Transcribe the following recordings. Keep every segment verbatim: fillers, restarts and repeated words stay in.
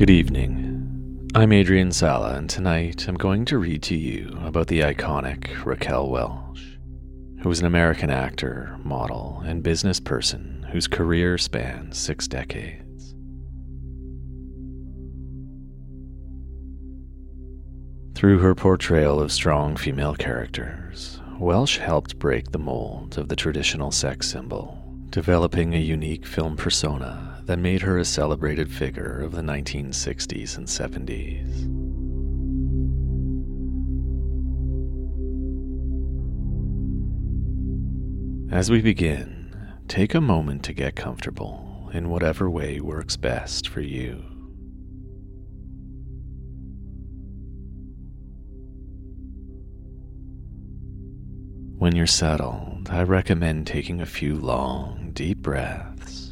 Good evening. I'm Adrian Sala, and tonight I'm going to read to you about the iconic Raquel Welch, who was an American actor, model, and business person whose career spanned six decades. Through her portrayal of strong female characters, Welch helped break the mold of the traditional sex symbol, developing a unique film persona that made her a celebrated figure of the nineteen sixties and seventies. As we begin, take a moment to get comfortable in whatever way works best for you. When you're settled, I recommend taking a few long, deep breaths,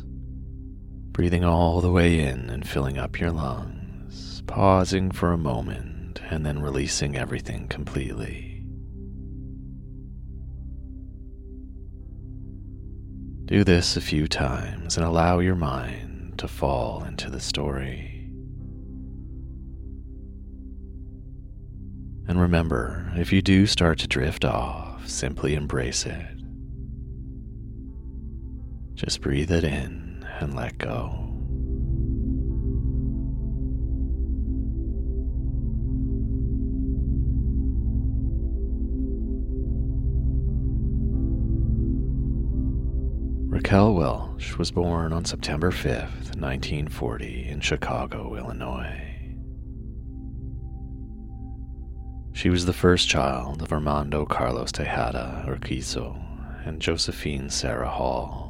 breathing all the way in and filling up your lungs, pausing for a moment, and then releasing everything completely. Do this a few times and allow your mind to fall into the story. And remember, if you do start to drift off, simply embrace it. Just breathe it in and let go. Raquel Welch was born on September fifth, nineteen forty, in Chicago, Illinois. She was the first child of Armando Carlos Tejada Urquizo and Josephine Sarah Hall.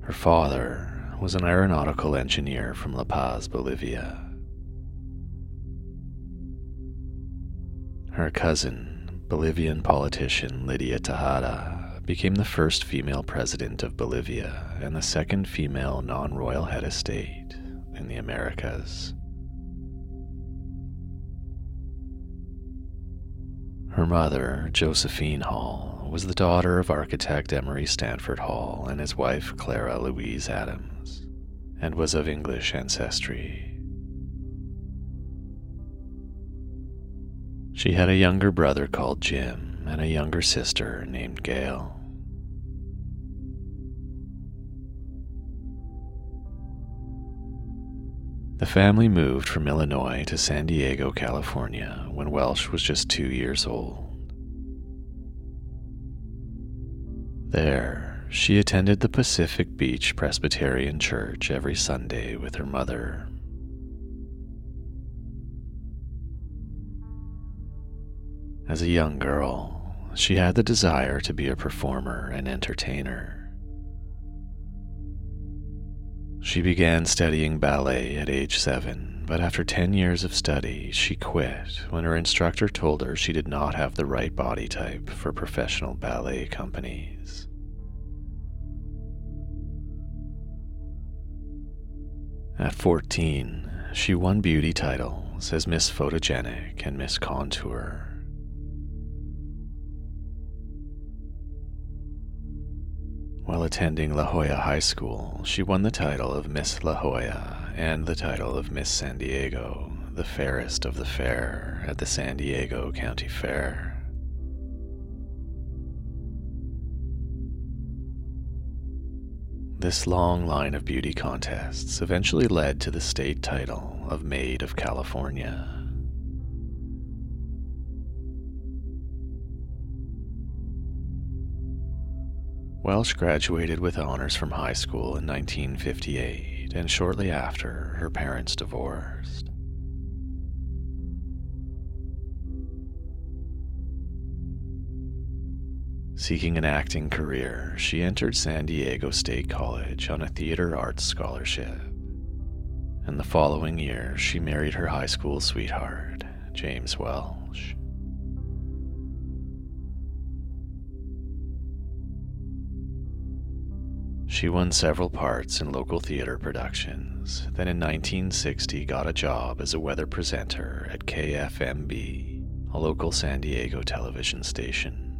Her father was an aeronautical engineer from La Paz, Bolivia. Her cousin, Bolivian politician Lydia Tejada, became the first female president of Bolivia and the second female non-royal head of state in the Americas. Her mother, Josephine Hall, was the daughter of architect Emery Stanford Hall and his wife Clara Louise Adams, and was of English ancestry. She had a younger brother called Jim and a younger sister named Gail. The family moved from Illinois to San Diego, California, when Welch was just two years old. There, she attended the Pacific Beach Presbyterian Church every Sunday with her mother. As a young girl, she had the desire to be a performer and entertainer. She began studying ballet at age seven, but after ten years of study, she quit when her instructor told her she did not have the right body type for professional ballet companies. At fourteen, she won beauty titles as Miss Photogenic and Miss Contour. While attending La Jolla High School, she won the title of Miss La Jolla and the title of Miss San Diego, the fairest of the fair, at the San Diego County Fair. This long line of beauty contests eventually led to the state title of Maid of California. Welch graduated with honors from high school in nineteen fifty-eight, and shortly after, her parents divorced. Seeking an acting career, she entered San Diego State College on a theater arts scholarship, and the following year, she married her high school sweetheart, James Welch. She won several parts in local theater productions, then in nineteen sixty got a job as a weather presenter at K F M B, a local San Diego television station.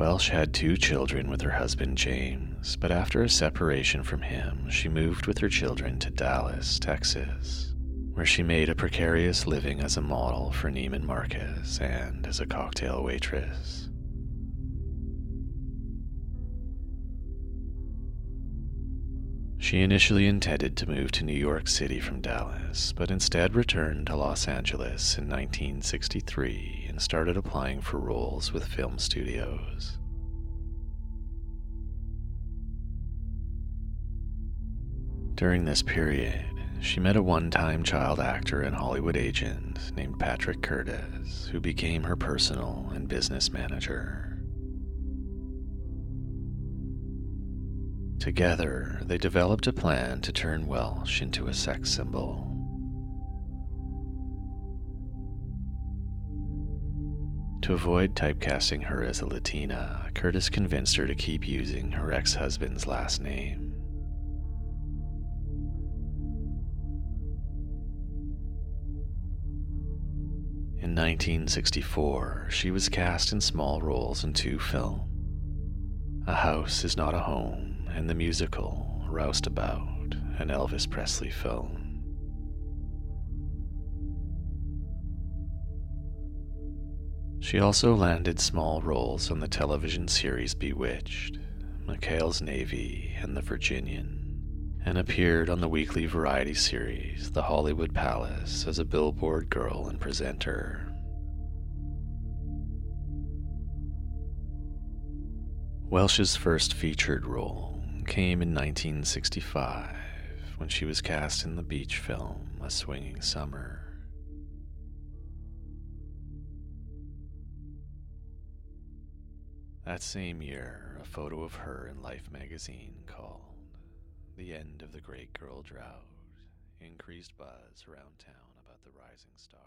Welch had two children with her husband James, but after a separation from him, she moved with her children to Dallas, Texas, where she made a precarious living as a model for Neiman Marcus and as a cocktail waitress. She initially intended to move to New York City from Dallas, but instead returned to Los Angeles in nineteen sixty-three and started applying for roles with film studios. During this period, she met a one-time child actor and Hollywood agent named Patrick Curtis, who became her personal and business manager. Together, they developed a plan to turn Welch into a sex symbol. To avoid typecasting her as a Latina, Curtis convinced her to keep using her ex-husband's last name. In nineteen sixty-four, she was cast in small roles in two films, A House is Not a Home, and the musical Roustabout, an Elvis Presley film. She also landed small roles on the television series Bewitched, McHale's Navy, and The Virginian, and appeared on the weekly variety series The Hollywood Palace as a billboard girl and presenter. Welch's first featured role came in nineteen sixty-five, when she was cast in the beach film A Swinging Summer. That same year, a photo of her in Life magazine called "The End of the Great Girl Drought" increased buzz around town about the rising star.